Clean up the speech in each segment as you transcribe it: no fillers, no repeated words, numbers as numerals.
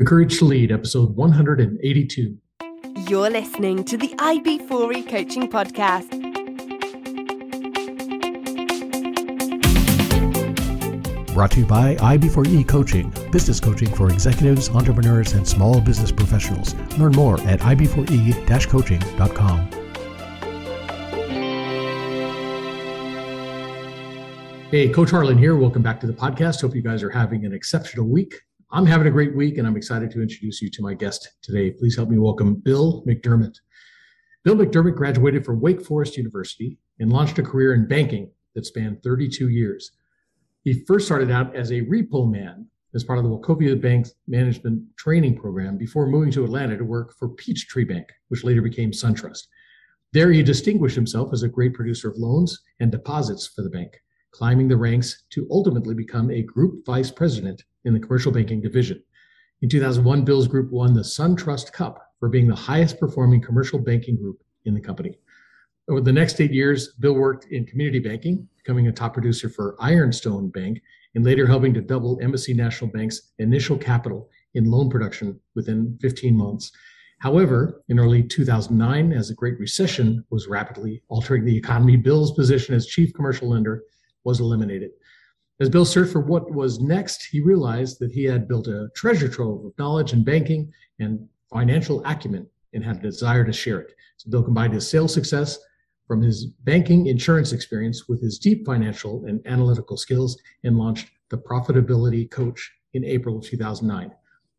The Courage to Lead, episode 182. You're listening to the IB4E Coaching Podcast. Brought to you by IB4E Coaching, business coaching for executives, entrepreneurs, and small business professionals. Learn more at ib4e-coaching.com. Hey, Coach Harlan here. Welcome back to the podcast. Hope you guys are having an exceptional week. I'm having a great week, and I'm excited to introduce you to my guest today. Please help me welcome Bill McDermott. Bill McDermott graduated from Wake Forest University and launched a career in banking that spanned 32 years. He first started out as a repo man as part of the Wachovia Bank's management training program before moving to Atlanta to work for Peachtree Bank, which later became SunTrust. There he distinguished himself as a great producer of loans and deposits for the bank, climbing the ranks to ultimately become a group vice president in the commercial banking division. In 2001, Bill's group won the SunTrust Cup for being the highest performing commercial banking group in the company. Over the next 8 years, Bill worked in community banking, becoming a top producer for Ironstone Bank, and later helping to double Embassy National Bank's initial capital in loan production within 15 months. However, in early 2009, as the Great Recession was rapidly altering the economy, Bill's position as chief commercial lender was eliminated. As Bill searched for what was next, he realized that he had built a treasure trove of knowledge in banking and financial acumen and had a desire to share it. So Bill combined his sales success from his banking insurance experience with his deep financial and analytical skills and launched The Profitability Coach in April of 2009.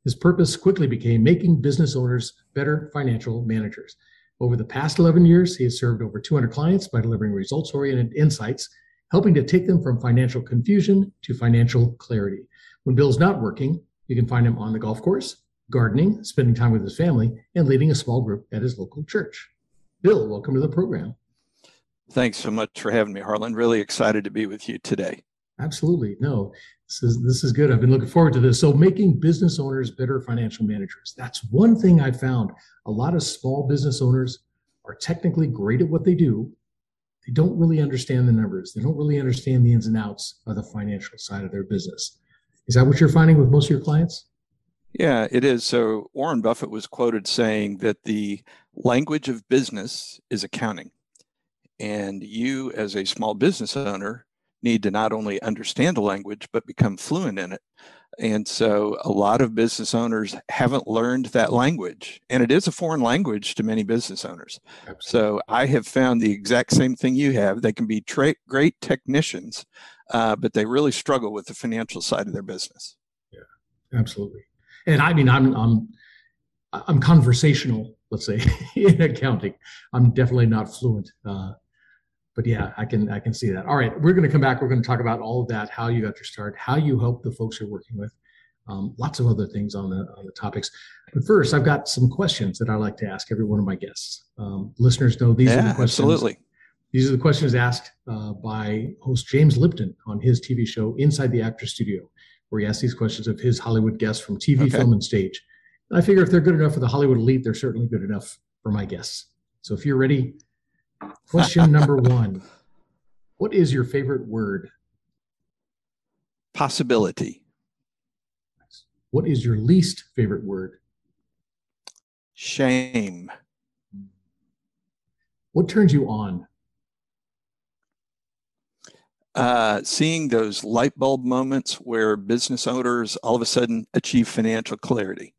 His purpose quickly became making business owners better financial managers. Over the past 11 years, he has served over 200 clients by delivering results-oriented insights, helping to take them from financial confusion to financial clarity. When Bill's not working, you can find him on the golf course, gardening, spending time with his family, and leading a small group at his local church. Bill, welcome to the program. Thanks so much for having me, Harlan. Really excited to be with you today. Absolutely. No, this is good. I've been looking forward to this. So making business owners better financial managers. That's one thing I found. A lot of small business owners are technically great at what they do. They don't really understand the numbers. They don't really understand the ins and outs of the financial side of their business. Is that what you're finding with most of your clients? Yeah, it is. So Warren Buffett was quoted saying that the language of business is accounting. And you, as a small business owner, need to not only understand the language, but become fluent in it. And so a lot of business owners haven't learned that language. And it is a foreign language to many business owners. Absolutely. So I have found the exact same thing you have. They can be great technicians, but they really struggle with the financial side of their business. Yeah, absolutely. And I mean, I'm conversational, let's say, in accounting. I'm definitely not fluent. But yeah, I can see that. All right, we're going to come back. We're going to talk about all of that, how you got your start, how you help the folks you're working with, lots of other things on the topics. But first, I've got some questions that I like to ask every one of my guests. Listeners know these are the questions. Absolutely. These are the questions asked by host James Lipton on his TV show, Inside the Actor Studio, where he asks these questions of his Hollywood guests from TV, film, and stage. And I figure if they're good enough for the Hollywood elite, they're certainly good enough for my guests. So if you're ready, question number one, what is your favorite word? Possibility. What is your least favorite word? Shame. What turns you on? Seeing those light bulb moments where business owners all of a sudden achieve financial clarity.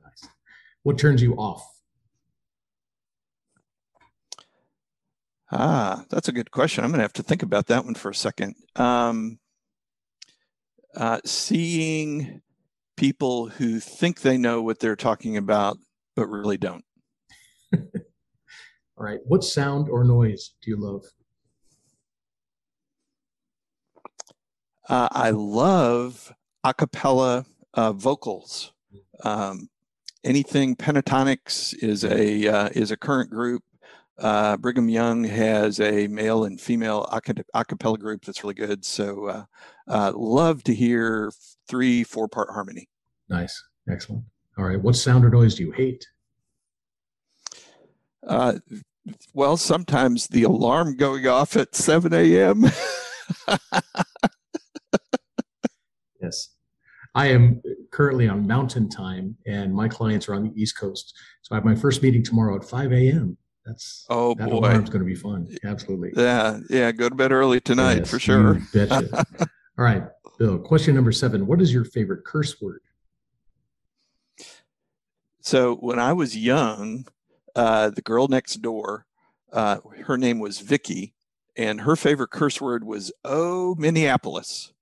Nice. What turns you off? That's a good question. I'm going to have to think about that one for a second. Seeing people who think they know what they're talking about, but really don't. All right. What sound or noise do you love? I love a cappella vocals. Anything Pentatonix is a current group. Brigham Young has a male and female a cappella group that's really good. So love to hear 3-4-part harmony. Nice. Excellent. All right. What sound or noise do you hate? Well, sometimes the alarm going off at 7 a.m. Yes. I am currently on Mountain Time, and my clients are on the East Coast. So I have my first meeting tomorrow at 5 a.m. That alarm's going to be fun. Absolutely. Yeah. Go to bed early tonight for sure. Betcha. All right, Bill. Question number 7. What is your favorite curse word? So when I was young, the girl next door, her name was Vicky, and her favorite curse word was "Oh, Minneapolis,"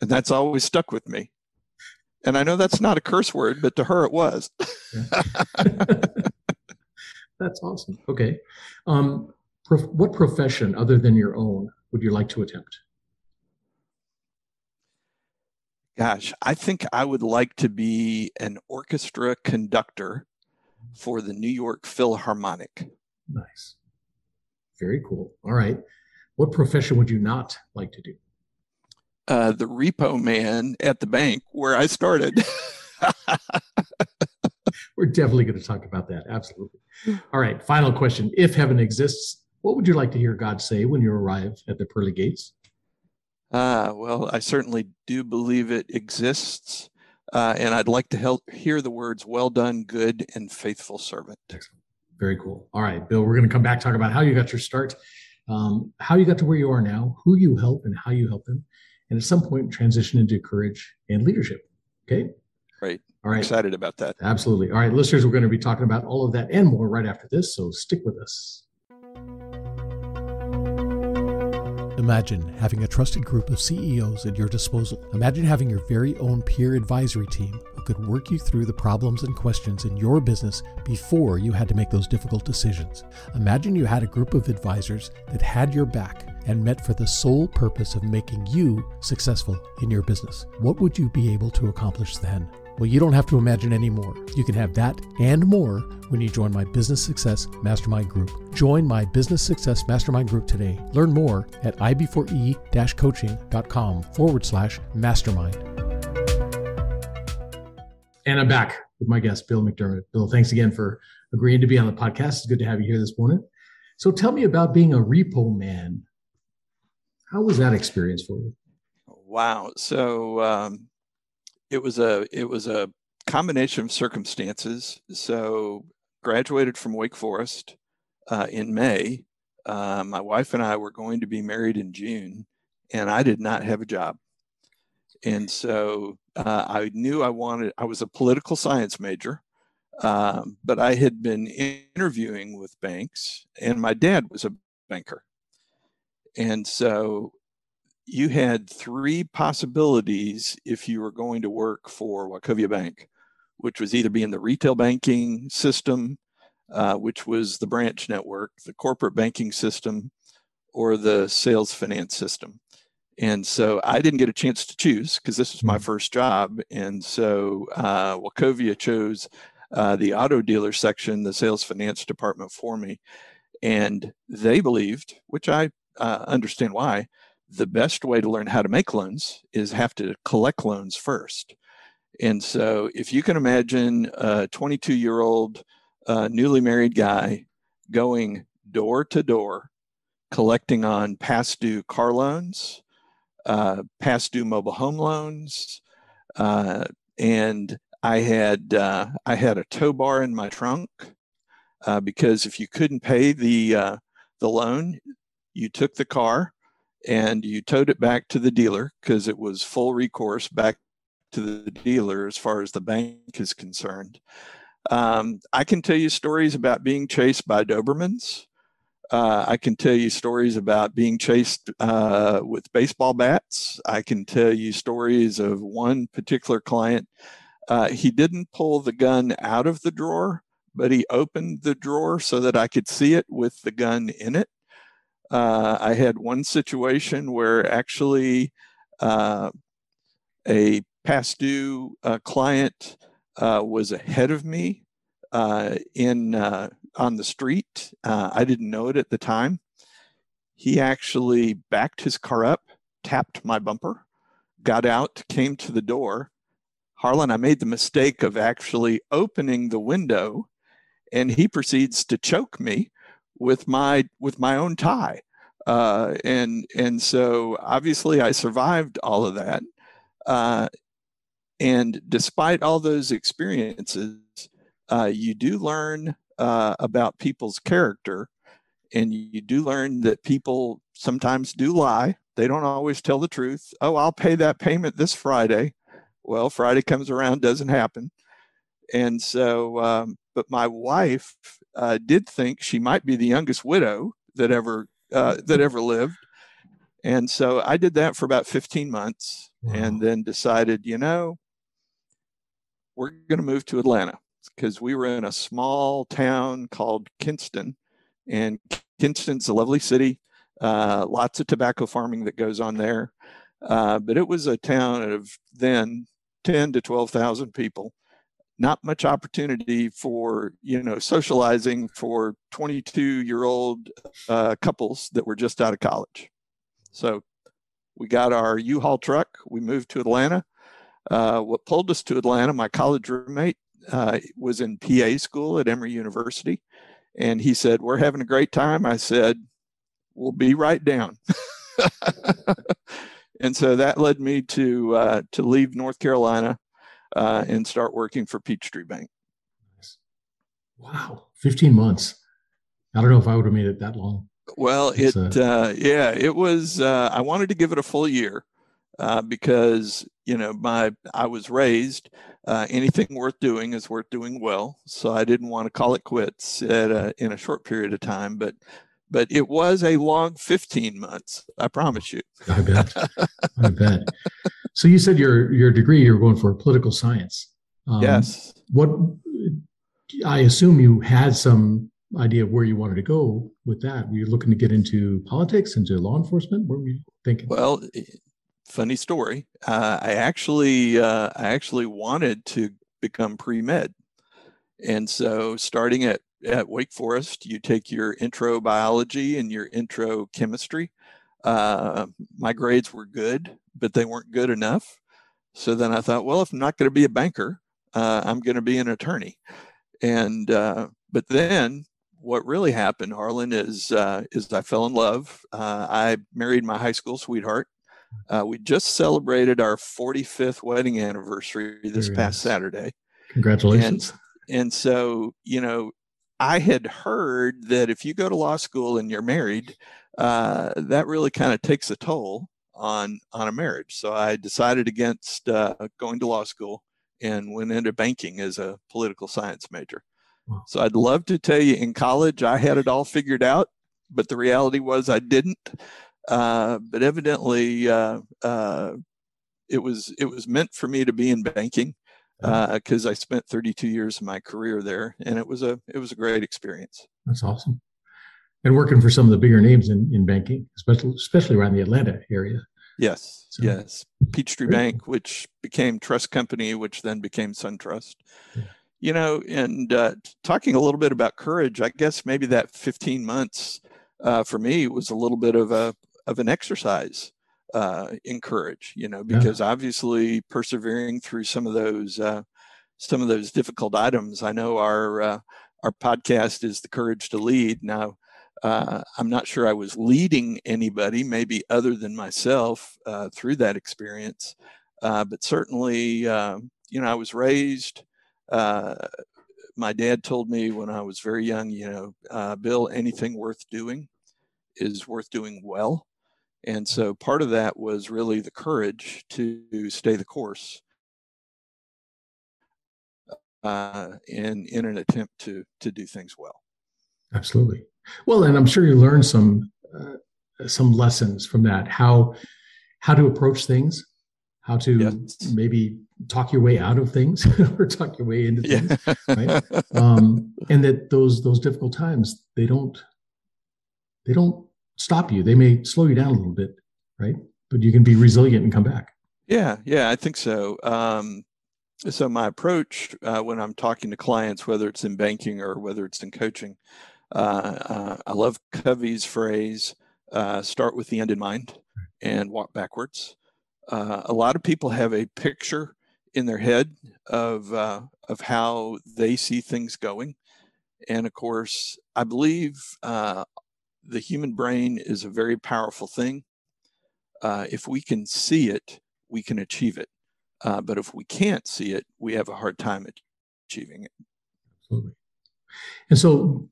and that's always stuck with me. And I know that's not a curse word, but to her it was. That's awesome. Okay. What profession other than your own would you like to attempt? Gosh, I think I would like to be an orchestra conductor for the New York Philharmonic. Nice. Very cool. All right. What profession would you not like to do? The repo man at the bank where I started. We're definitely going to talk about that. Absolutely. All right. Final question. If heaven exists, what would you like to hear God say when you arrive at the pearly gates? Well, I certainly do believe it exists. And I'd like to hear the words, "Well done, good and faithful servant." Excellent. Very cool. All right, Bill, we're going to come back, talk about how you got your start, how you got to where you are now, who you help and how you help them. And at some point transition into courage and leadership. Okay. Great. All right. Excited about that. Absolutely. All right, listeners, we're going to be talking about all of that and more right after this, so stick with us. Imagine having a trusted group of CEOs at your disposal. Imagine having your very own peer advisory team who could work you through the problems and questions in your business before you had to make those difficult decisions. Imagine you had a group of advisors that had your back and met for the sole purpose of making you successful in your business. What would you be able to accomplish then? Well, you don't have to imagine anymore. You can have that and more when you join my Business Success Mastermind Group. Join my Business Success Mastermind Group today. Learn more at ib4e-coaching.com/mastermind. And I'm back with my guest, Bill McDermott. Bill, thanks again for agreeing to be on the podcast. It's good to have you here this morning. So tell me about being a repo man. How was that experience for you? Wow. So, It was a combination of circumstances. So graduated from Wake Forest in May. My wife and I were going to be married in June, and I did not have a job. And so I knew I was a political science major, but I had been interviewing with banks, and my dad was a banker. And so you had 3 possibilities if you were going to work for Wachovia Bank, which was either be in the retail banking system, which was the branch network, the corporate banking system, or the sales finance system. And so I didn't get a chance to choose because this was my first job. And so Wachovia chose the auto dealer section, the sales finance department for me. And they believed, which I understand why, the best way to learn how to make loans is have to collect loans first. And so if you can imagine a 22-year-old newly married guy going door to door, collecting on past due car loans, past due mobile home loans. And I had a tow bar in my trunk because if you couldn't pay the loan, you took the car and you towed it back to the dealer because it was full recourse back to the dealer as far as the bank is concerned. I can tell you stories about being chased by Dobermans. I can tell you stories about being chased with baseball bats. I can tell you stories of one particular client. He didn't pull the gun out of the drawer, but he opened the drawer so that I could see it with the gun in it. I had one situation where actually a past due client was ahead of me on the street. I didn't know it at the time. He actually backed his car up, tapped my bumper, got out, came to the door. Harlan, I made the mistake of actually opening the window, and he proceeds to choke me with my own tie. And so obviously I survived all of that. And despite all those experiences, you do learn about people's character, and you do learn that people sometimes do lie. They don't always tell the truth. Oh, I'll pay that payment this Friday. Well, Friday comes around, doesn't happen. And so, but my wife did think she might be the youngest widow that ever lived. And so I did that for about 15 months Wow. and then decided, you know, we're going to move to Atlanta, because we were in a small town called Kinston, and Kinston's a lovely city. Lots of tobacco farming that goes on there. But it was a town of then 10 to 12,000 people. Not much opportunity for, you know, socializing for 22-year-old couples that were just out of college. So we got our U-Haul truck. We moved to Atlanta. What pulled us to Atlanta, my college roommate was in PA school at Emory University. And he said, "We're having a great time." I said, "We'll be right down." And so that led me to leave North Carolina and start working for Peachtree Bank. Wow. 15 months. I don't know if I would have made it that long. Well, I wanted to give it a full year because, you know, I was raised, anything worth doing is worth doing well. So I didn't want to call it quits in a short period of time, but it was a long 15 months. I promise you. I bet. So you said your degree, you're going for political science. Yes. What, I assume you had some idea of where you wanted to go with that. Were you looking to get into politics, into law enforcement? What were you thinking? Well, funny story. I actually wanted to become pre-med. And so starting at Wake Forest, you take your intro biology and your intro chemistry. My grades were good, but they weren't good enough. So then I thought, well, if I'm not going to be a banker, I'm going to be an attorney. And, but then what really happened, Harlan, is I fell in love. I married my high school sweetheart. We just celebrated our 45th wedding anniversary this past Saturday. Congratulations. And so, you know, I had heard that if you go to law school and you're married, that really kind of takes a toll on a marriage. So I decided against going to law school and went into banking as a political science major. Wow. So I'd love to tell you in college I had it all figured out, but the reality was I didn't. But evidently it was meant for me to be in banking. Because I spent 32 years of my career there, and it was a great experience. That's awesome. And working for some of the bigger names in banking, especially around the Atlanta area. Yes, so, yes. Peachtree Bank, which became Trust Company, which then became SunTrust. Yeah. You know, and talking a little bit about courage, I guess maybe that 15 months for me was a little bit of an exercise. Encourage, you know, because obviously persevering through some of those difficult items. I know our podcast is The Courage to Lead. Now, I'm not sure I was leading anybody, maybe other than myself, through that experience. But certainly, you know, I was raised. My dad told me when I was very young, you know, Bill, anything worth doing is worth doing well. And so part of that was really the courage to stay the course in an attempt to do things well. Absolutely. Well, and I'm sure you learned some lessons from that, how to approach things, how to maybe talk your way out of things or talk your way into things, right? And that those difficult times, they don't stop you. They may slow you down a little bit, right? But you can be resilient and come back. Yeah, I think so. So my approach when I'm talking to clients, whether it's in banking or whether it's in coaching, I love Covey's phrase, start with the end in mind and walk backwards. A lot of people have a picture in their head of how they see things going. And of course, I believe the human brain is a very powerful thing. If we can see it, we can achieve it. But if we can't see it, we have a hard time achieving it. Absolutely. And so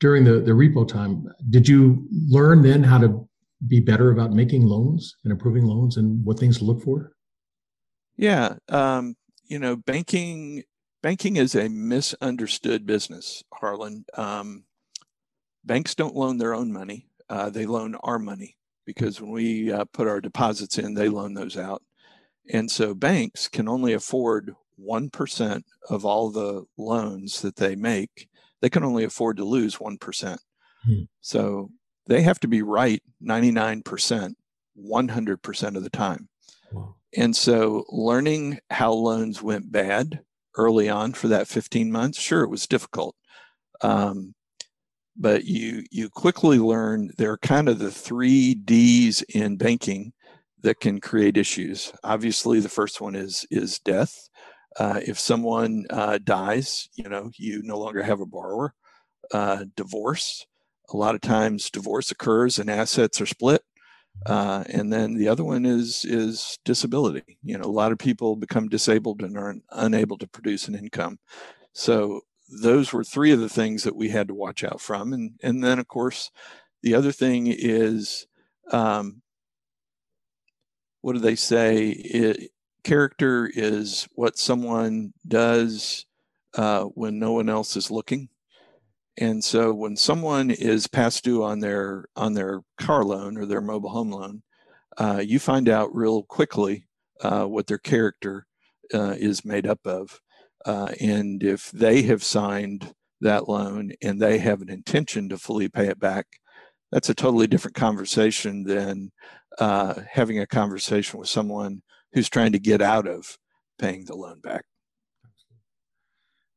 during the repo time, did you learn then how to be better about making loans and improving loans and what things to look for? Yeah. You know, banking is a misunderstood business, Harlan. Banks don't loan their own money. They loan our money, because when we put our deposits in, they loan those out. And so banks can only afford 1% of all the loans that they make. They can only afford to lose 1%. Hmm. So they have to be right 99%, 100% of the time. Wow. And so learning how loans went bad early on for that 15 months, sure, it was difficult. But you quickly learn there are kind of the three D's in banking that can create issues. Obviously, the first one is death. If someone dies, you know, you no longer have a borrower. Divorce. A lot of times divorce occurs and assets are split. And then the other one is disability. You know, a lot of people become disabled and are unable to produce an income. So those were three of the things that we had to watch out from. And then, of course, the other thing is, what do they say? Character is what someone does when no one else is looking. And so when someone is past due on their car loan or their mobile home loan, you find out real quickly what their character is made up of. And if they have signed that loan and they have an intention to fully pay it back, that's a totally different conversation than having a conversation with someone who's trying to get out of paying the loan back.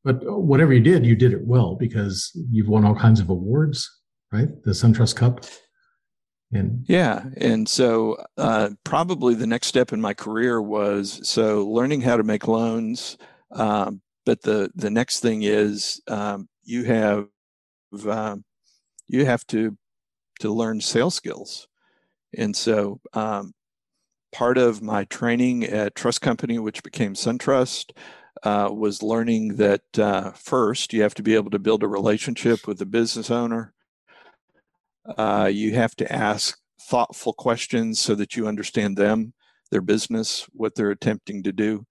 But whatever you did it well, because you've won all kinds of awards, right? The SunTrust Cup. And so probably the next step in my career was learning how to make loans. But the next thing is you have to learn sales skills. And so part of my training at Trust Company, which became SunTrust, was learning that first you have to be able to build a relationship with the business owner. You have to ask thoughtful questions so that you understand them, their business, what they're attempting to do.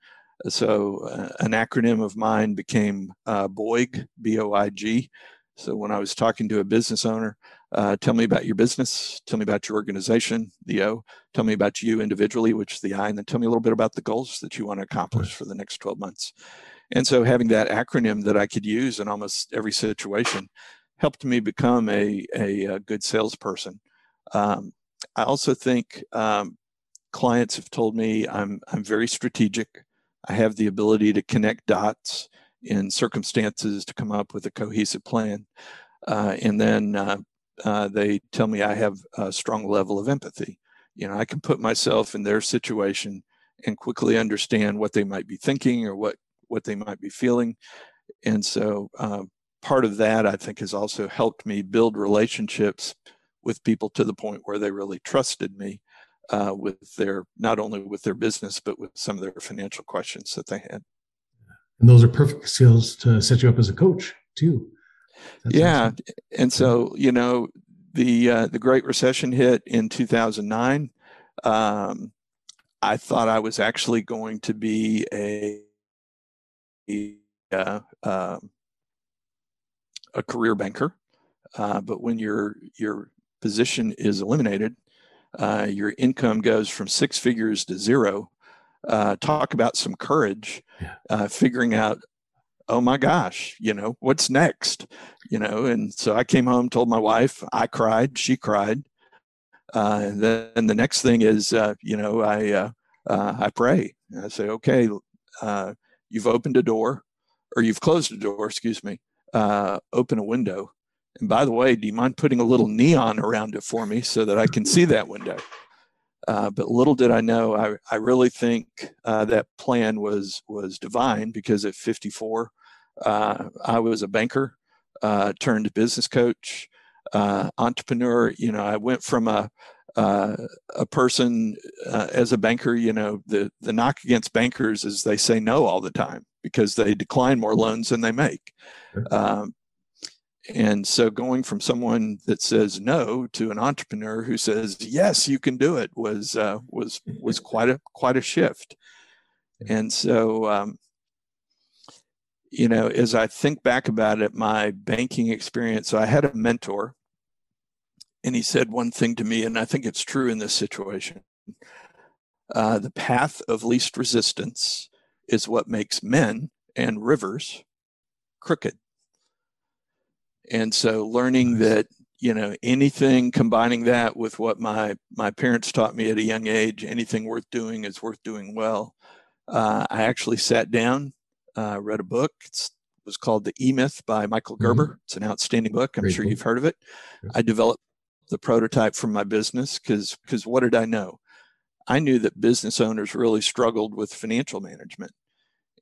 So an acronym of mine became BOIG, B-O-I-G. So when I was talking to a business owner, tell me about your business, tell me about your organization, the O, tell me about you individually, which is the I, and then tell me a little bit about the goals that you want to accomplish for the next 12 months. And so having that acronym that I could use in almost every situation helped me become a good salesperson. I also think clients have told me I'm very strategic. I have the ability to connect dots in circumstances to come up with a cohesive plan. And then they tell me I have a strong level of empathy. You know, I can put myself in their situation and quickly understand what they might be thinking or what they might be feeling. And so part of that, I think, has also helped me build relationships with people to the point where they really trusted me with their, not only with their business, but with some of their financial questions that they had. And those are perfect skills to set you up as a coach, too. That's awesome. And so, you know, the Great Recession hit in 2009. I thought I was actually going to be a career banker, but when your position is eliminated, your income goes from 6 figures to 0. Talk about some courage, figuring out, oh my gosh, you know, what's next, you know? And so I came home, told my wife, I cried, she cried. And then the next thing is, you know, I pray. And I say, okay, you've opened a door, or you've closed a door, excuse me, open a window. And by the way, do you mind putting a little neon around it for me so that I can see that window? But little did I know, I really think that plan was divine, because at 54, I was a banker, turned business coach, entrepreneur. You know, I went from a person as a banker, you know, the knock against bankers is they say no all the time because they decline more loans than they make. And so going from someone that says no to an entrepreneur who says, yes, you can do it was quite a shift. And so, you know, as I think back about it, my banking experience, I had a mentor and he said one thing to me, and I think it's true in this situation. The path of least resistance is what makes men and rivers crooked. And so learning that, you know, anything combining that with what my parents taught me at a young age, anything worth doing is worth doing well. I actually sat down, read a book. It was called The E-Myth by Michael Gerber. Mm-hmm. It's an outstanding book. I'm sure you've heard of it. Great. I developed the prototype for my business because what did I know? I knew that business owners really struggled with financial management.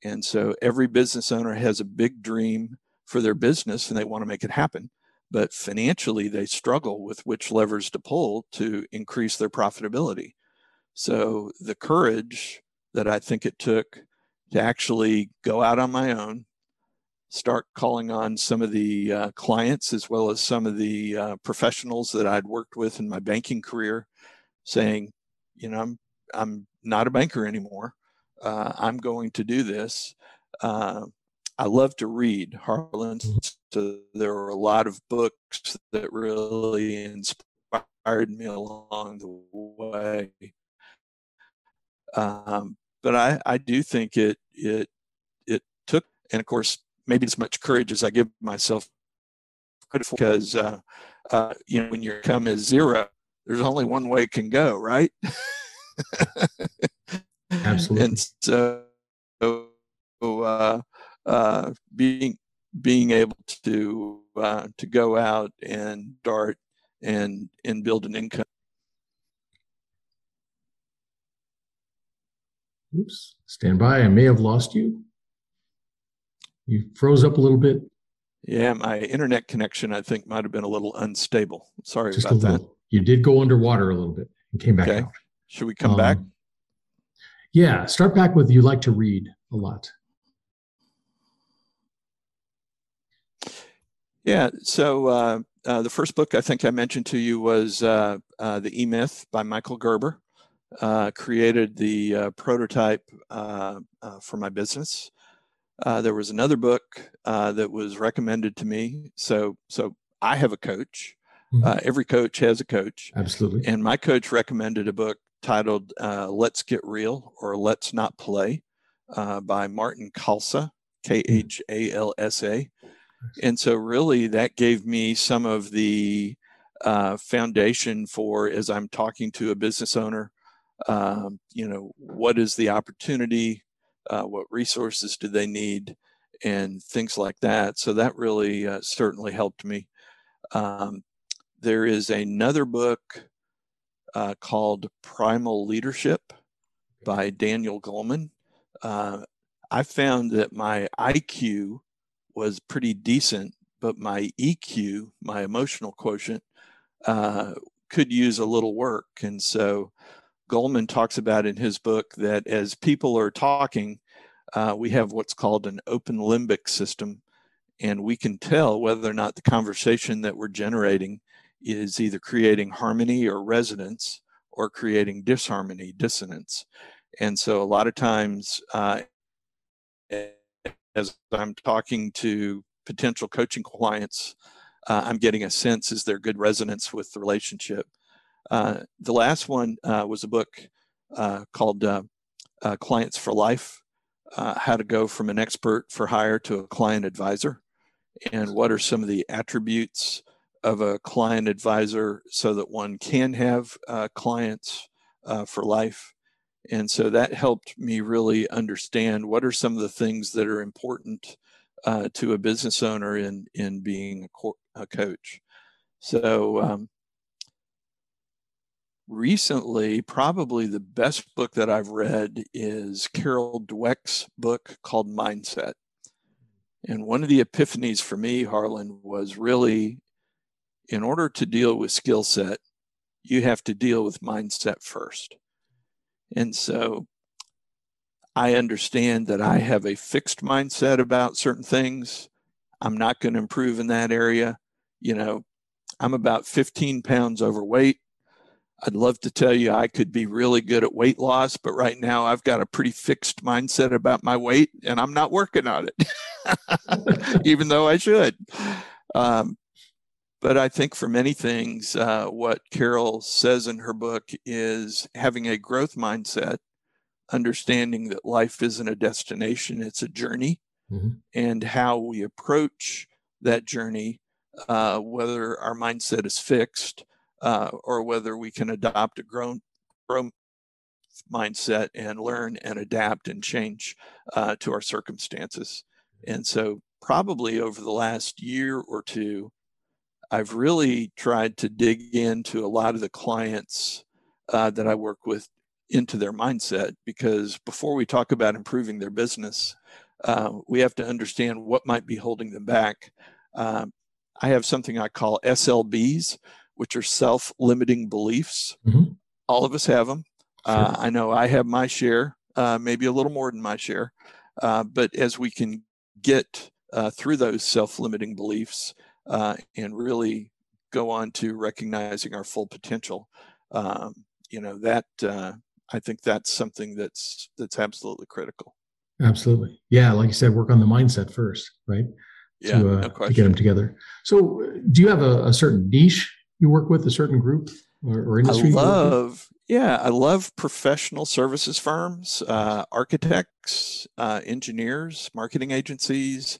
And so every business owner has a big dream for their business and they want to make it happen. But financially, they struggle with which levers to pull to increase their profitability. So the courage that I think it took to actually go out on my own, start calling on some of the clients as well as some of the professionals that I'd worked with in my banking career, saying, you know, I'm not a banker anymore. I'm going to do this. I love to read, Harlan. So there were a lot of books that really inspired me along the way. But I do think it took, and of course, maybe as much courage as I give myself credit for, because you know, when your income is zero, there's only one way it can go, right? Absolutely. And so, being able to go out and start and build an income. Oops! Stand by. I may have lost you. You froze up a little bit. Yeah, my internet connection, I think, might have been a little unstable. Sorry about that. You did go underwater a little bit and came back out. Should we come back? Yeah, start back with you like to read a lot. Yeah, so the first book I think I mentioned to you was The E-Myth by Michael Gerber. Created the prototype for my business. There was another book that was recommended to me. So I have a coach. Every coach has a coach. Absolutely. And my coach recommended a book titled Let's Get Real or Let's Not Play by Martin Khalsa, K-H-A-L-S-A. And so really that gave me some of the foundation for, as I'm talking to a business owner, you know, what is the opportunity? What resources do they need, and things like that. So that really certainly helped me. There is another book called Primal Leadership by Daniel Goleman. I found that my IQ was pretty decent, but my EQ, my emotional quotient, could use a little work. And so Goleman talks about in his book that as people are talking, we have what's called an open limbic system, and we can tell whether or not the conversation that we're generating is either creating harmony or resonance or creating disharmony, dissonance. And so a lot of times as I'm talking to potential coaching clients, I'm getting a sense, is there good resonance with the relationship? The last one was a book called Clients for Life, How to Go from an Expert for Hire to a Client Advisor, and what are some of the attributes of a client advisor so that one can have clients for life. And so that helped me really understand what are some of the things that are important to a business owner in being a coach. So, recently, probably the best book that I've read is Carol Dweck's book called Mindset. And one of the epiphanies for me, Harlan, was really in order to deal with skill set, you have to deal with mindset first. And so I understand that I have a fixed mindset about certain things. I'm not going to improve in that area. You know, I'm about 15 pounds overweight. I'd love to tell you I could be really good at weight loss, but right now I've got a pretty fixed mindset about my weight and I'm not working on it, even though I should. But I think for many things, what Carol says in her book is having a growth mindset, understanding that life isn't a destination, it's a journey, and how we approach that journey, whether our mindset is fixed or whether we can adopt a growth mindset and learn and adapt and change to our circumstances. And so probably over the last year or two, I've really tried to dig into a lot of the clients that I work with into their mindset, because before we talk about improving their business, we have to understand what might be holding them back. I have something I call SLBs, which are self-limiting beliefs. All of us have them. Sure. I know I have my share, maybe a little more than my share. But as we can get through those self-limiting beliefs and really go on to recognizing our full potential, you know, that I think that's something that's absolutely critical. Absolutely. Yeah. Like you said, work on the mindset first, right? Yeah, no question. To get them together. So do you have a certain niche you work with, a certain group or industry? I love professional services firms, architects, engineers, marketing agencies,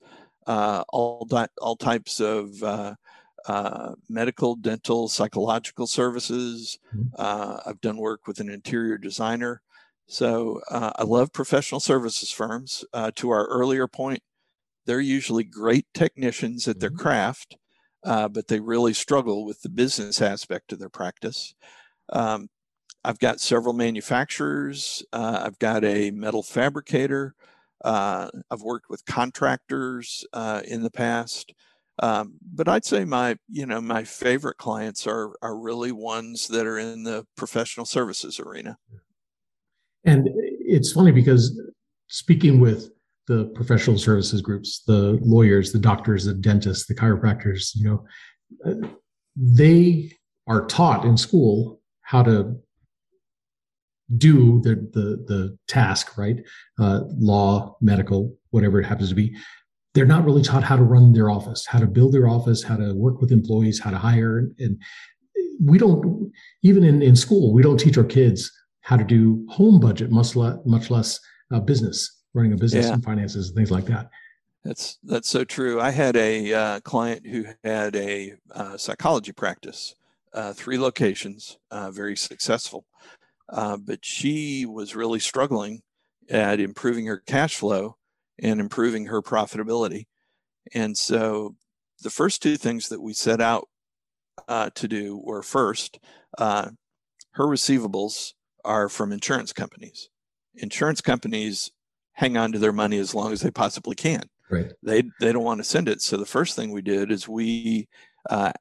all types of medical, dental, psychological services. I've done work with an interior designer. So I love professional services firms. To our earlier point, they're usually great technicians at their craft, but they really struggle with the business aspect of their practice. I've got several manufacturers. I've got a metal fabricator. I've worked with contractors in the past. But I'd say my favorite clients are really ones that are in the professional services arena. And it's funny because speaking with the professional services groups, the lawyers, the doctors, the dentists, the chiropractors, you know, they are taught in school how to do the task, right? Law, medical, whatever it happens to be. They're not really taught how to run their office, how to build their office, how to work with employees, how to hire. And we don't, even in school, we don't teach our kids how to do home budget, much less business, running a business and finances and things like that. That's so true. I had a client who had a psychology practice, 3 locations, very successful. But she was really struggling at improving her cash flow and improving her profitability. And so the first 2 things that we set out to do were, first, her receivables are from insurance companies. Insurance companies hang on to their money as long as they possibly can. Right. They don't want to send it. So the first thing we did is we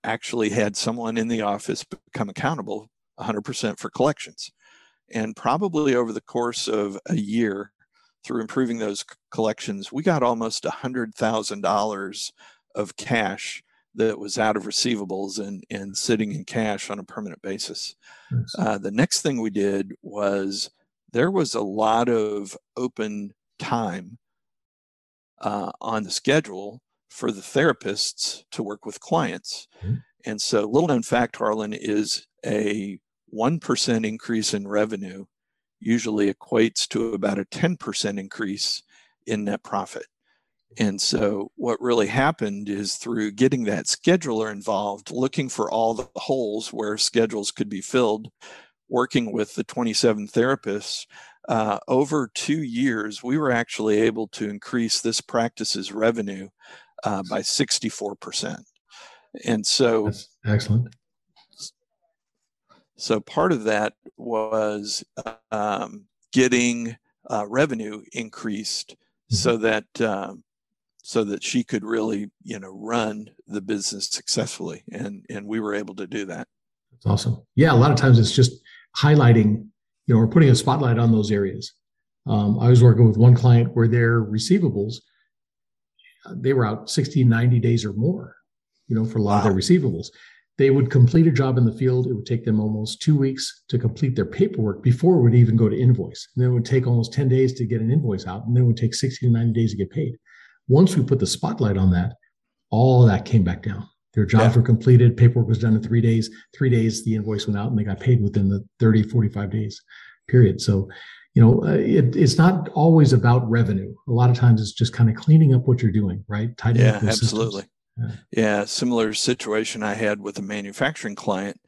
actually had someone in the office become accountable 100% for collections. And probably over the course of a year, through improving those collections, we got almost $100,000 of cash that was out of receivables and sitting in cash on a permanent basis. Nice. The next thing we did was there was a lot of open time on the schedule for the therapists to work with clients. And so little known fact, Harlan, is a 1% increase in revenue usually equates to about a 10% increase in net profit. And so what really happened is through getting that scheduler involved, looking for all the holes where schedules could be filled, working with the 27 therapists, over 2 years, we were actually able to increase this practice's revenue by 64%. And so... That's excellent. So part of that was getting revenue increased so that she could really, you know, run the business successfully. And we were able to do that. That's It's awesome. Yeah, a lot of times it's just highlighting, you know, or putting a spotlight on those areas. I was working with one client where their receivables, they were out 60, 90 days or more, you know, for a lot of their receivables. They would complete a job in the field. It would take them almost 2 weeks to complete their paperwork before it would even go to invoice. And then it would take almost 10 days to get an invoice out. And then it would take 60 to 90 days to get paid. Once we put the spotlight on that, all of that came back down. Their jobs were completed. Paperwork was done in 3 days. 3 days, the invoice went out and they got paid within the 30, 45 days period. So, you know, it's not always about revenue. A lot of times it's just kind of cleaning up what you're doing, right? Tightening up the absolutely. Systems. Yeah, similar situation I had with a manufacturing client.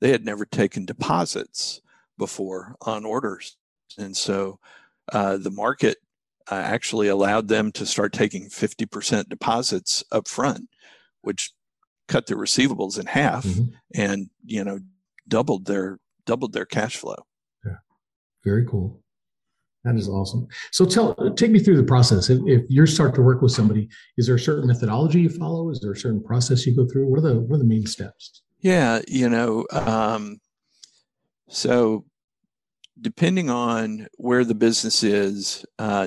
They had never taken deposits before on orders. And so the market actually allowed them to start taking 50% deposits up front, which cut their receivables in half and, you know, doubled their cash flow. Yeah, very cool. That is awesome. So take me through the process. If you start to work with somebody, is there a certain methodology you follow? Is there a certain process you go through? What are the main steps? Yeah, you know, so depending on where the business is,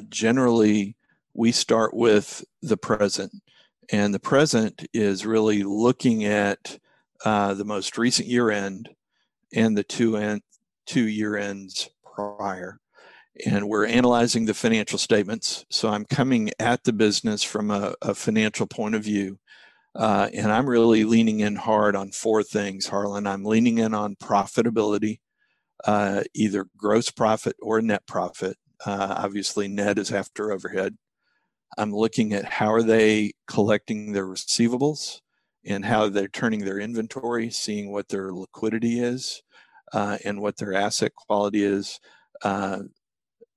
generally we start with the present. And the present is really looking at the most recent year end and the two year ends prior. And we're analyzing the financial statements. So I'm coming at the business from a financial point of view. And I'm really leaning in hard on four things, Harlan. I'm leaning in on profitability, either gross profit or net profit. Obviously, net is after overhead. I'm looking at how are they collecting their receivables and how they're turning their inventory, seeing what their liquidity is and what their asset quality is.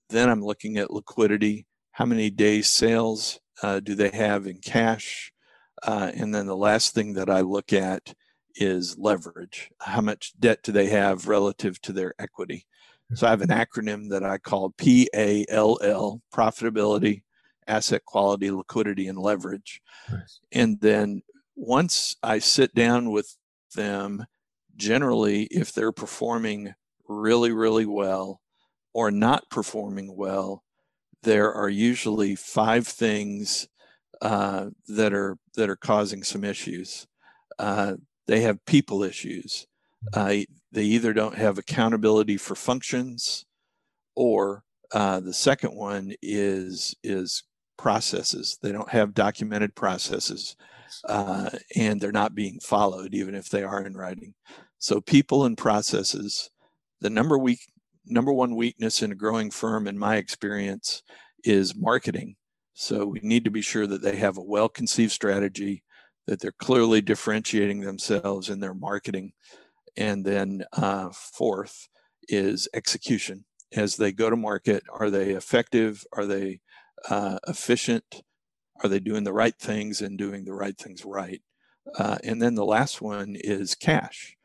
Then I'm looking at liquidity. How many days sales do they have in cash? And then the last thing that I look at is leverage. How much debt do they have relative to their equity? So I have an acronym that I call PALL, profitability, asset quality, liquidity, and leverage. Nice. And then once I sit down with them, generally, if they're performing really, really well, or not performing well, there are usually five things that are causing some issues. They have people issues. They either don't have accountability for functions, or the second one is processes. They don't have documented processes, and they're not being followed, even if they are in writing. So people and processes. The number one weakness in a growing firm, in my experience, is marketing. So we need to be sure that they have a well-conceived strategy, that they're clearly differentiating themselves in their marketing. And then fourth is execution. As they go to market, are they effective? Are they efficient? Are they doing the right things and doing the right things right? And then the last one is cash.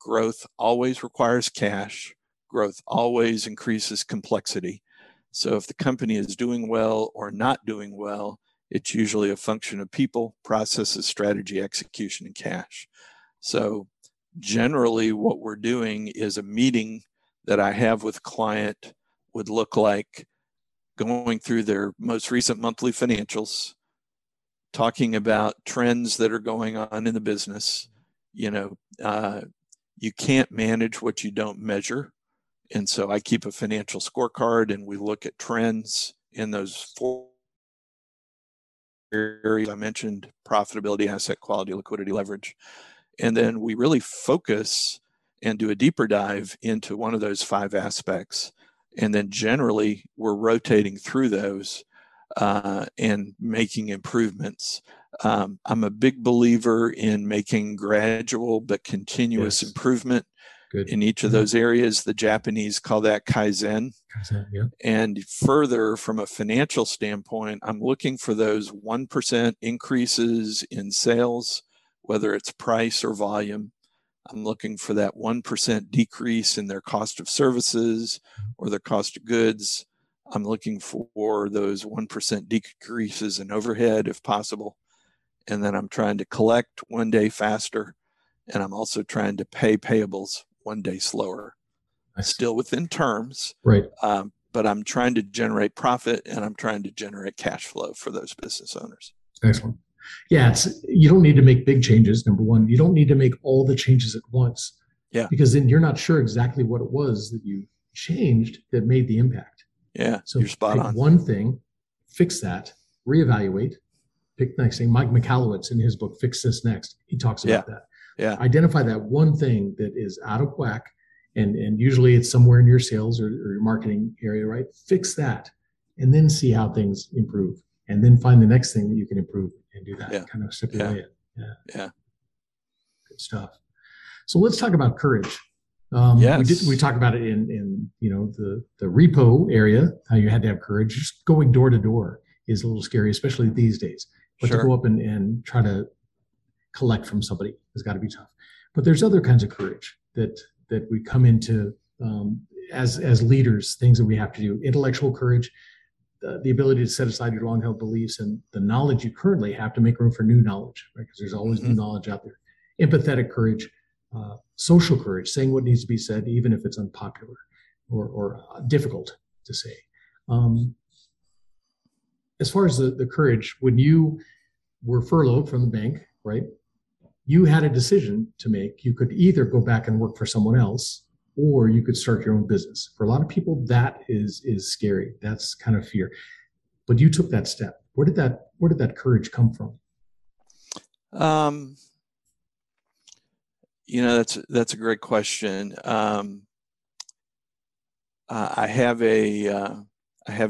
Growth always requires cash. Growth always increases complexity. So if the company is doing well or not doing well, it's usually a function of people, processes, strategy, execution, and cash. So generally what we're doing is a meeting that I have with a client would look like going through their most recent monthly financials, talking about trends that are going on in the business. You know, you can't manage what you don't measure. And so I keep a financial scorecard and we look at trends in those four areas I mentioned: profitability, asset quality, liquidity, leverage. And then we really focus and do a deeper dive into one of those five aspects. And then generally we're rotating through those and making improvements. I'm a big believer in making gradual but continuous improvement. Good. In each of those areas. The Japanese call that Kaizen. Kaizen, yeah. And further, from a financial standpoint, I'm looking for those 1% increases in sales, whether it's price or volume. I'm looking for that 1% decrease in their cost of services or their cost of goods. I'm looking for those 1% decreases in overhead, if possible. And then I'm trying to collect one day faster. And I'm also trying to pay payables one day slower, still within terms. Right. But I'm trying to generate profit, and I'm trying to generate cash flow for those business owners. Excellent. Yeah. You don't need to make big changes. Number one, you don't need to make all the changes at once. Yeah. Because then you're not sure exactly what it was that you changed that made the impact. Yeah. So you're spot on. One thing, fix that, reevaluate, pick the next thing. Mike Michalowicz, in his book, Fix This Next, he talks about that. Yeah. Identify that one thing that is out of whack. And usually it's somewhere in your sales or your marketing area, right? Fix that and then see how things improve, and then find the next thing that you can improve and do that kind of stipulate it. Yeah. Good stuff. So let's talk about courage. We talked about it in the repo area, how you had to have courage. Just going door to door is a little scary, especially these days, but to go up and try to collect from somebody has got to be tough. But there's other kinds of courage that we come into as leaders, things that we have to do. Intellectual courage, the ability to set aside your long-held beliefs and the knowledge you currently have to make room for new knowledge, right? Because there's always new knowledge out there. Empathetic courage, social courage, saying what needs to be said, even if it's unpopular or difficult to say. As far as the courage, when you were furloughed from the bank, right? You had a decision to make. You could either go back and work for someone else, or you could start your own business. For a lot of people, that is scary. That's kind of fear. But you took that step. Where did that courage come from? That's a great question. I have a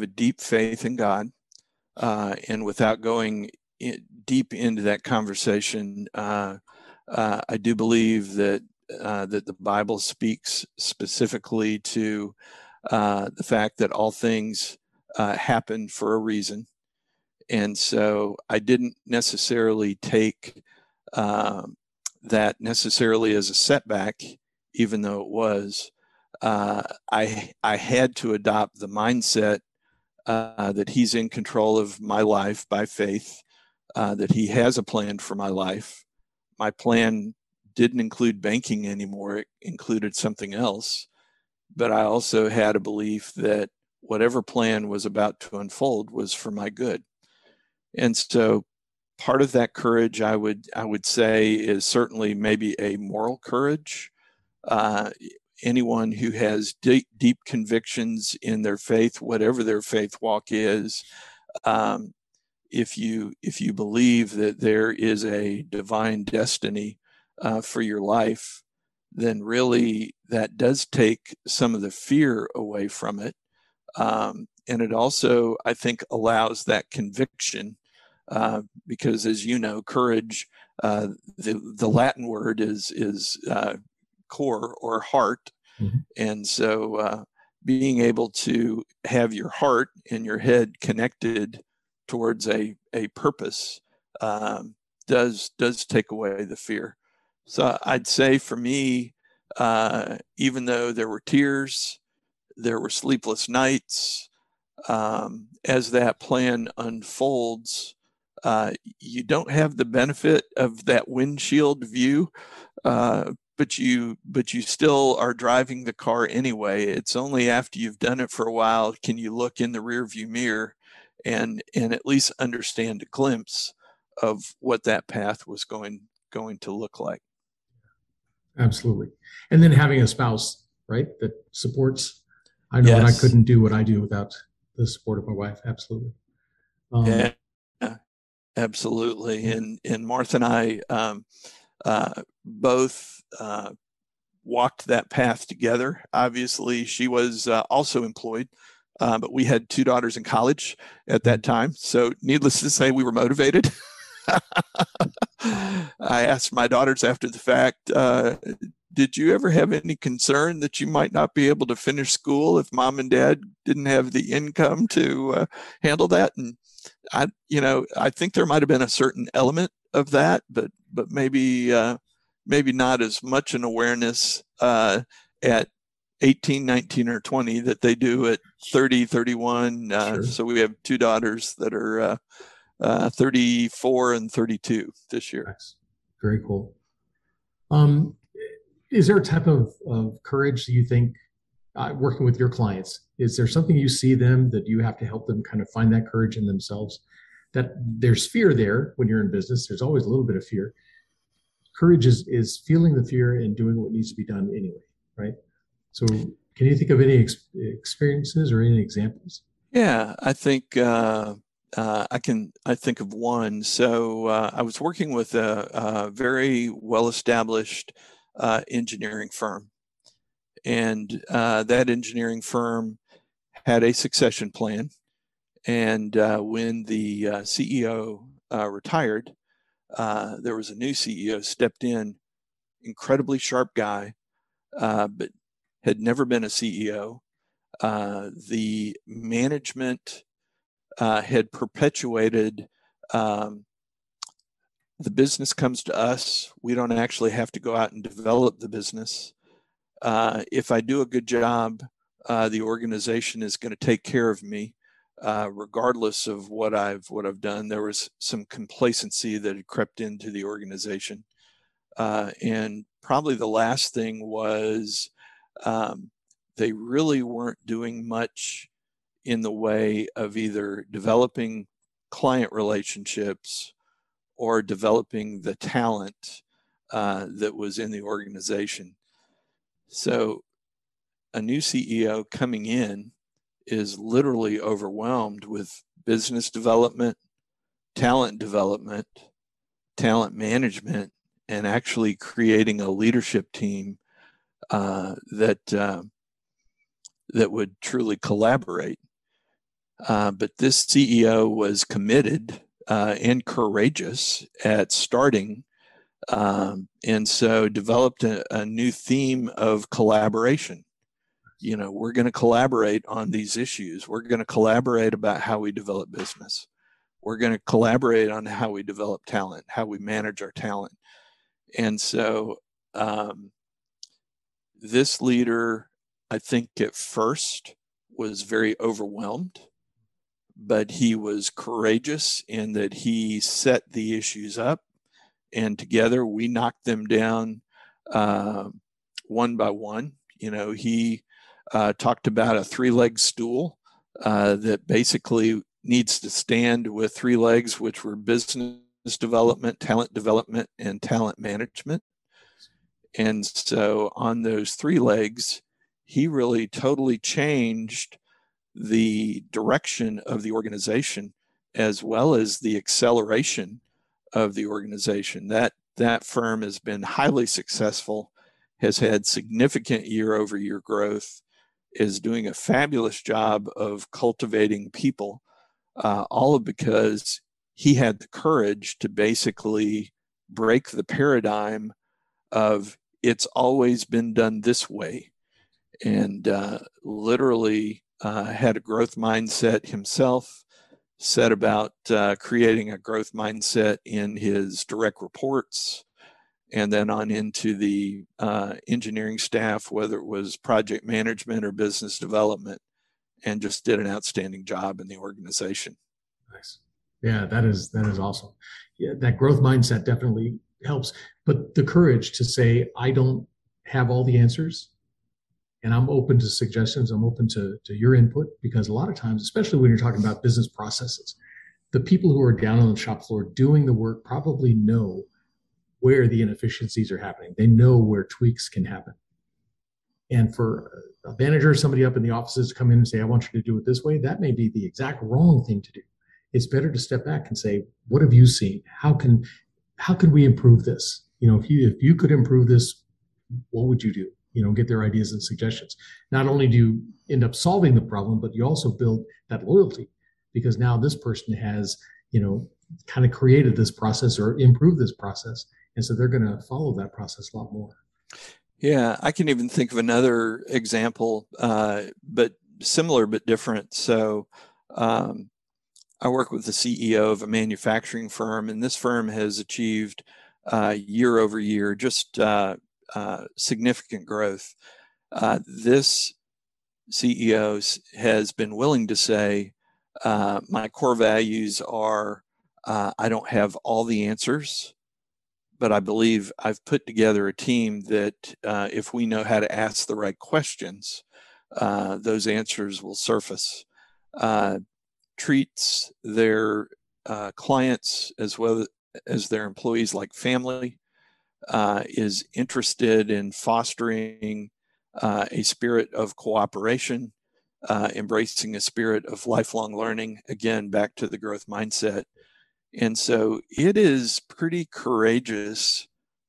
deep faith in God, and without going deep into that conversation, I do believe that the Bible speaks specifically to the fact that all things happen for a reason. And so I didn't necessarily take that necessarily as a setback, even though it was. I had to adopt the mindset that he's in control of my life by faith. That he has a plan for my life. My plan didn't include banking anymore. It included something else. But I also had a belief that whatever plan was about to unfold was for my good. And so part of that courage, I would say, is certainly maybe a moral courage. Anyone who has deep convictions in their faith, whatever their faith walk is, if you believe that there is a divine destiny for your life, then really that does take some of the fear away from it. And it also, I think, allows that conviction because, as you know, courage, the Latin word is core or heart. Mm-hmm. And so being able to have your heart and your head connected towards a purpose does take away the fear. So I'd say for me, even though there were tears, there were sleepless nights, as that plan unfolds, you don't have the benefit of that windshield view, but you still are driving the car anyway. It's only after you've done it for a while can you look in the rearview mirror and at least understand a glimpse of what that path was going to look like. Absolutely. And then having a spouse, right, that supports. I know that I couldn't do what I do without the support of my wife. Absolutely. Absolutely. And Martha and I both walked that path together. Obviously, she was also employed. But we had two daughters in college at that time. So needless to say, we were motivated. I asked my daughters after the fact, did you ever have any concern that you might not be able to finish school if mom and dad didn't have the income to handle that? And I think there might have been a certain element of that, but maybe not as much an awareness at 18, 19, or 20 that they do at 30, 31. So we have two daughters that are 34 and 32 this year. Nice. Very cool. Is there a type of courage that you think, working with your clients, is there something you see them that you have to help them kind of find that courage in themselves? That there's fear there when you're in business. There's always a little bit of fear. Courage is feeling the fear and doing what needs to be done anyway, right? So can you think of any experiences or any examples? Yeah, I think I think of one. So I was working with a very well-established engineering firm. And that engineering firm had a succession plan. And when the CEO retired, there was a new CEO stepped in, incredibly sharp guy, but had never been a CEO. The management had perpetuated the business comes to us. We don't actually have to go out and develop the business. If I do a good job, the organization is going to take care of me, regardless of what I've done. There was some complacency that had crept into the organization, and probably the last thing was they really weren't doing much in the way of either developing client relationships or developing the talent that was in the organization. So a new CEO coming in is literally overwhelmed with business development, talent management, and actually creating a leadership team that would truly collaborate. But this CEO was committed and courageous at starting, and so developed a new theme of collaboration. You know, we're going to collaborate on these issues. We're going to collaborate about how we develop business. We're going to collaborate on how we develop talent, how we manage our talent. And so this leader, I think at first was very overwhelmed, but he was courageous in that he set the issues up, and together we knocked them down one by one. You know, he talked about a three-legged stool that basically needs to stand with three legs, which were business development, and talent management. And so on those three legs, he really totally changed the direction of the organization as well as the acceleration of the organization. That firm has been highly successful, has had significant year-over-year growth, is doing a fabulous job of cultivating people, all because he had the courage to basically break the paradigm of it's always been done this way, and literally had a growth mindset himself, set about creating a growth mindset in his direct reports, and then on into the engineering staff, whether it was project management or business development, and just did an outstanding job in the organization. Nice. Yeah, that is awesome. Yeah, that growth mindset definitely helps, but the courage to say, I don't have all the answers, and I'm open to suggestions. I'm open to your input, because a lot of times, especially when you're talking about business processes, the people who are down on the shop floor doing the work probably know where the inefficiencies are happening. They know where tweaks can happen. And for a manager or somebody up in the offices to come in and say, I want you to do it this way, that may be the exact wrong thing to do. It's better to step back and say, what have you seen? How can we improve this? You know, if you could improve this, what would you do? You know, get their ideas and suggestions. Not only do you end up solving the problem, but you also build that loyalty, because now this person has, you know, kind of created this process or improved this process. And so they're going to follow that process a lot more. Yeah, I can even think of another example, but similar but different. So I work with the CEO of a manufacturing firm, and this firm has achieved year over year just significant growth. This CEO has been willing to say, my core values are I don't have all the answers, but I believe I've put together a team that if we know how to ask the right questions, those answers will surface. Treats their clients as well as their employees like family, is interested in fostering a spirit of cooperation, embracing a spirit of lifelong learning, again, back to the growth mindset. And so it is pretty courageous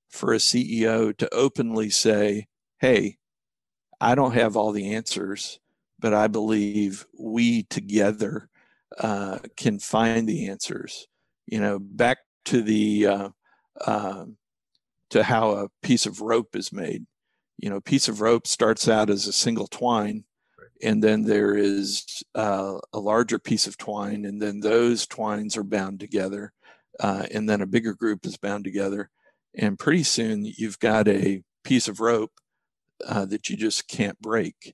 for a CEO to openly say, hey, I don't have all the answers, but I believe we together can find the answers. You know, back to the to how a piece of rope is made. You know, a piece of rope starts out as a single twine, and then there is a larger piece of twine, and then those twines are bound together, and then a bigger group is bound together. And pretty soon you've got a piece of rope that you just can't break.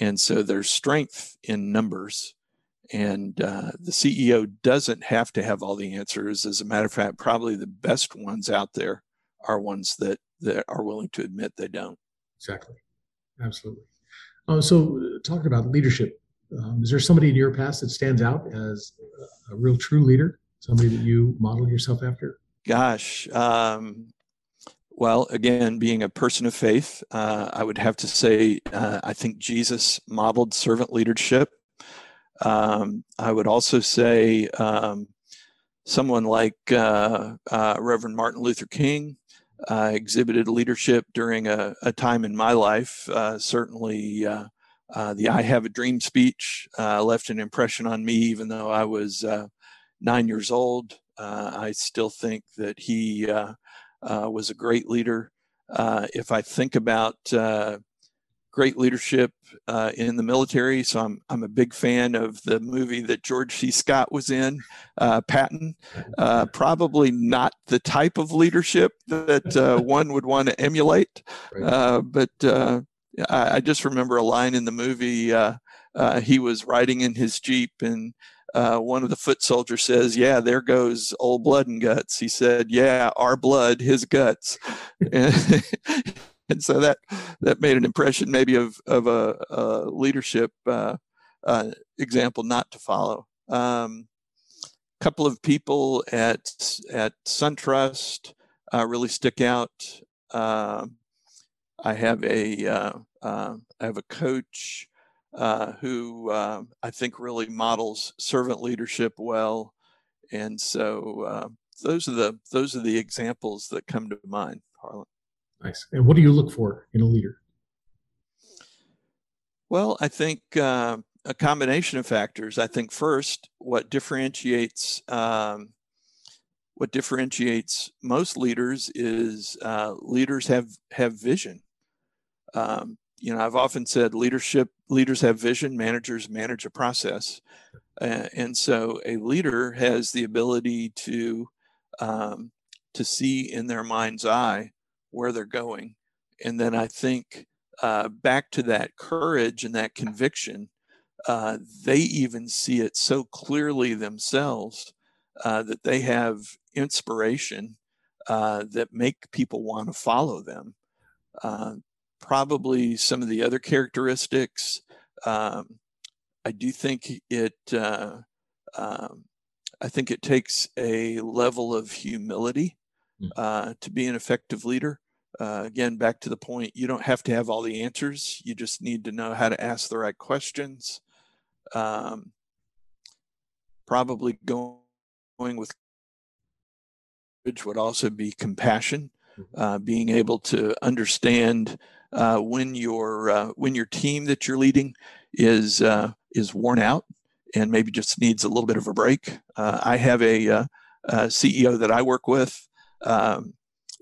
And so there's strength in numbers. And the CEO doesn't have to have all the answers. As a matter of fact, probably the best ones out there are ones that are willing to admit they don't. Exactly. Absolutely. So talking about leadership, is there somebody in your past that stands out as a real true leader, somebody that you model yourself after? Gosh. Well, again, being a person of faith, I would have to say I think Jesus modeled servant leadership. I would also say someone like Reverend Martin Luther King exhibited leadership during a time in my life. Certainly, the I Have a Dream speech left an impression on me, even though I was 9 years old. I still think that he was a great leader. If I think about great leadership in the military. So I'm a big fan of the movie that George C. Scott was in, Patton. Probably not the type of leadership that one would want to emulate. But I just remember a line in the movie. He was riding in his Jeep, and one of the foot soldiers says, yeah, there goes old blood and guts. He said, yeah, our blood, his guts. And so that made an impression maybe of a leadership example not to follow. Couple of people at SunTrust really stick out. I have a coach who I think really models servant leadership well, and so those are the examples that come to mind, Harlan. Nice. And what do you look for in a leader? Well, I think a combination of factors. I think first, what differentiates most leaders is leaders have vision. You know, I've often said leaders have vision, managers manage a process, and so a leader has the ability to see in their mind's eye where they're going. And then I think back to that courage and that conviction, they even see it so clearly themselves that they have inspiration that make people want to follow them. Probably some of the other characteristics, I do think it takes a level of humility to be an effective leader. Again, back to the point, you don't have to have all the answers. You just need to know how to ask the right questions. Probably going with courage would also be compassion, being able to understand when your team that you're leading is worn out and maybe just needs a little bit of a break. I have a CEO that I work with.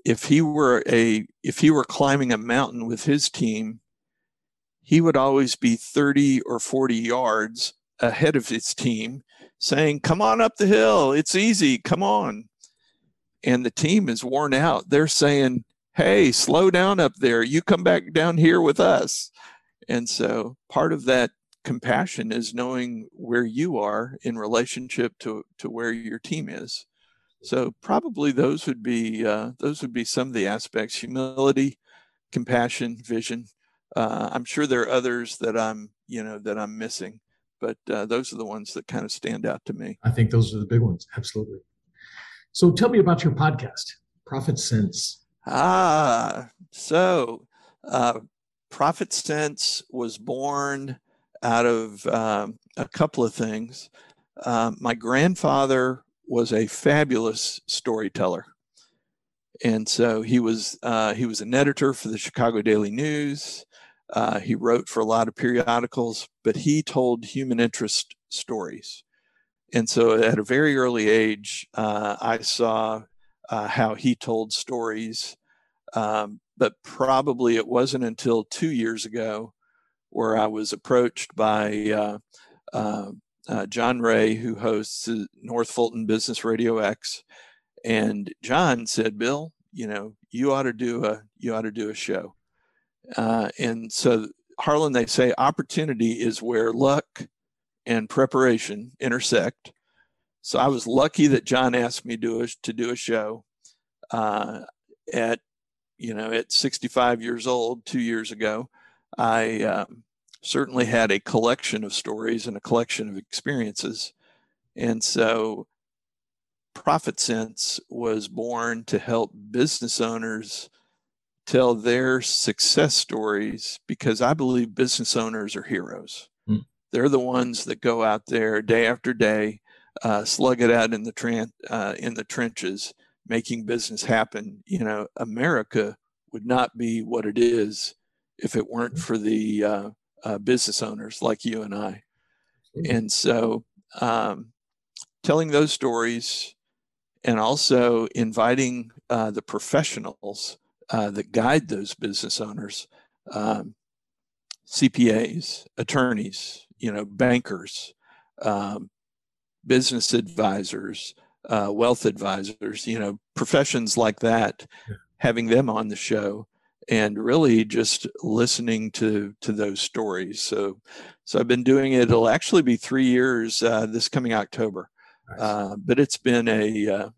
If he were climbing a mountain with his team, he would always be 30 or 40 yards ahead of his team saying, come on up the hill. It's easy. Come on. And the team is worn out. They're saying, hey, slow down up there. You come back down here with us. And so part of that compassion is knowing where you are in relationship to where your team is. So probably those would be some of the aspects: humility, compassion, vision. I'm sure there are others that I'm missing, but those are the ones that kind of stand out to me. I think those are the big ones. Absolutely. So tell me about your podcast, Profit Sense. So Profit Sense was born out of a couple of things. My grandfather was a fabulous storyteller. And so he was an editor for the Chicago Daily News. He wrote for a lot of periodicals, but he told human interest stories. And so at a very early age, I saw how he told stories. But probably it wasn't until 2 years ago where I was approached by John Ray, who hosts North Fulton Business Radio X. And John said, "Bill, you ought to do a show." And so, Harlan, they say opportunity is where luck and preparation intersect. So I was lucky that John asked me to do a show at 65 years old, 2 years ago. I certainly had a collection of stories and a collection of experiences. And so Profit Sense was born to help business owners tell their success stories, because I believe business owners are heroes. Mm. They're the ones that go out there day after day, slug it out in the trenches, making business happen. America would not be what it is if it weren't for the business owners like you and I. And so telling those stories, and also inviting the professionals that guide those business owners, CPAs, attorneys, bankers, business advisors, wealth advisors, professions like that, having them on the show, and really just listening to those stories. So I've been doing it. It'll actually be 3 years this coming October. Nice. But it's been a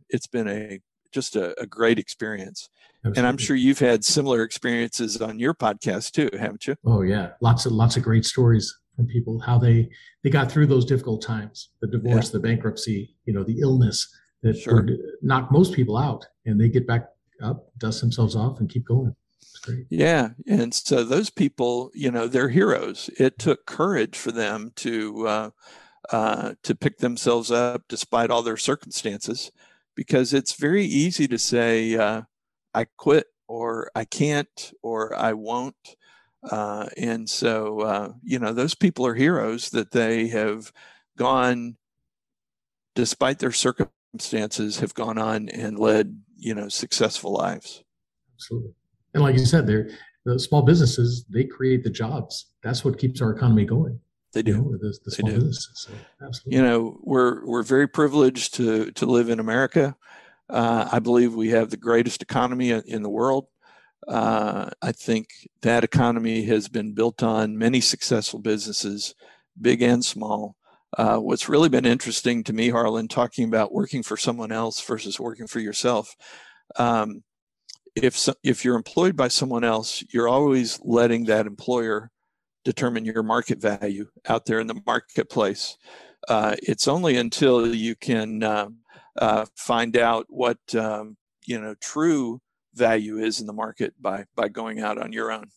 great experience. Absolutely. And I'm sure you've had similar experiences on your podcast too, haven't you? Oh yeah. Lots of great stories from people, how they got through those difficult times, the divorce, the bankruptcy, the illness that would knock most people out, and they get back up, dust themselves off, and keep going. It's great. Yeah. And so those people, they're heroes. It took courage for them to pick themselves up despite all their circumstances, because it's very easy to say, I quit, or I can't, or I won't. And so, those people are heroes, that they have gone, despite their circumstances, have gone on and led, successful lives. Absolutely. And like you said, the small businesses, they create the jobs. That's what keeps our economy going. They do. The small businesses. So, absolutely. We're very privileged to live in America. I believe we have the greatest economy in the world. I think that economy has been built on many successful businesses, big and small. What's really been interesting to me, Harlan, talking about working for someone else versus working for yourself. If you're employed by someone else, you're always letting that employer determine your market value out there in the marketplace. It's only until you can find out what true value is in the market by going out on your own.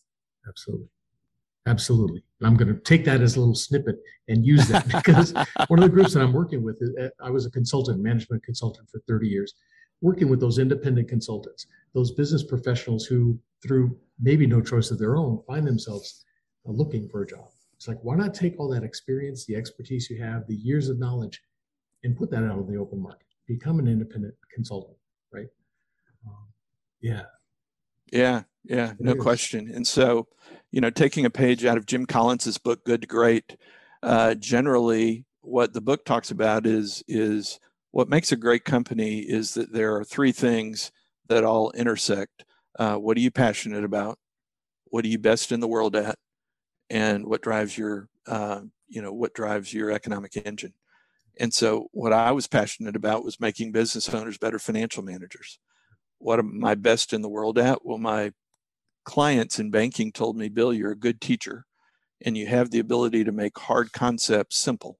Absolutely. Absolutely. And I'm going to take that as a little snippet and use that, because one of the groups that I'm working with, I was a consultant, management consultant for 30 years, working with those independent consultants, those business professionals who, through maybe no choice of their own, find themselves looking for a job. It's like, why not take all that experience, the expertise you have, the years of knowledge, and put that out in the open market, become an independent consultant, right? Yeah. No question. And so, taking a page out of Jim Collins's book, Good to Great, generally what the book talks about is what makes a great company is that there are three things that all intersect. What are you passionate about? What are you best in the world at? And what drives your economic engine? And so what I was passionate about was making business owners better financial managers. What am I best in the world at? Well, my clients in banking told me, Bill, you're a good teacher and you have the ability to make hard concepts simple.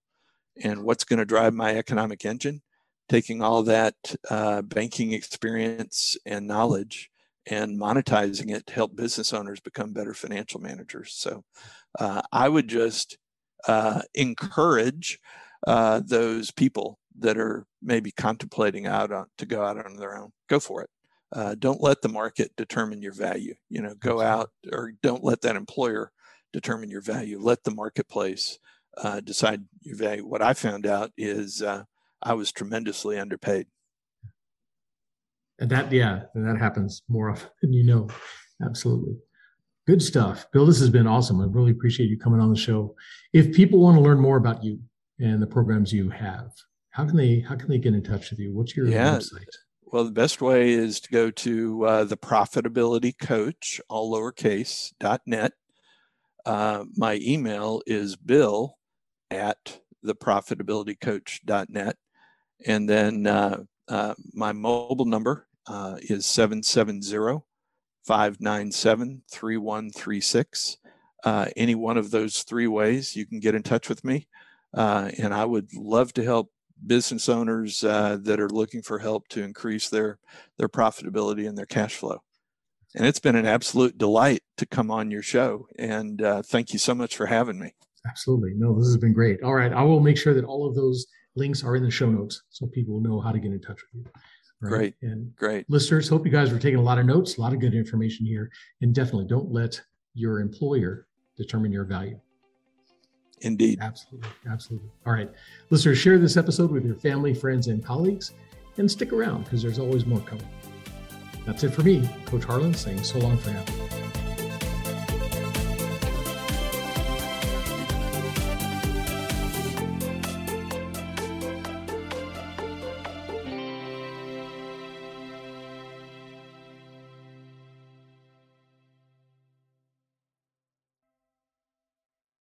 And what's going to drive my economic engine? Taking all that banking experience and knowledge and monetizing it to help business owners become better financial managers. So I would just encourage those people that are maybe contemplating to go out on their own. Go for it. Don't let the market determine your value. You know, go out, or don't let that employer determine your value. Let the marketplace decide your value. What I found out is I was tremendously underpaid. And that happens more often than you know. Absolutely. Good stuff. Bill, this has been awesome. I really appreciate you coming on the show. If people want to learn more about you and the programs you have, how can they get in touch with you? What's your website? Well, the best way is to go to the Profitability Coach, all lowercase, .net. My email is bill@theprofitabilitycoach.net. And then my mobile number is 770-597-3136. Any one of those three ways you can get in touch with me. And I would love to help business owners that are looking for help to increase their profitability and their cash flow. And it's been an absolute delight to come on your show. And thank you so much for having me. Absolutely. No, this has been great. All right. I will make sure that all of those links are in the show notes so people know how to get in touch with you. Right? Great. And great. Listeners, hope you guys were taking a lot of notes, a lot of good information here. And definitely don't let your employer determine your value. Indeed. Absolutely. Absolutely. All right. Listeners, share this episode with your family, friends, and colleagues, and stick around because there's always more coming. That's it for me, Coach Harlan, saying so long for now.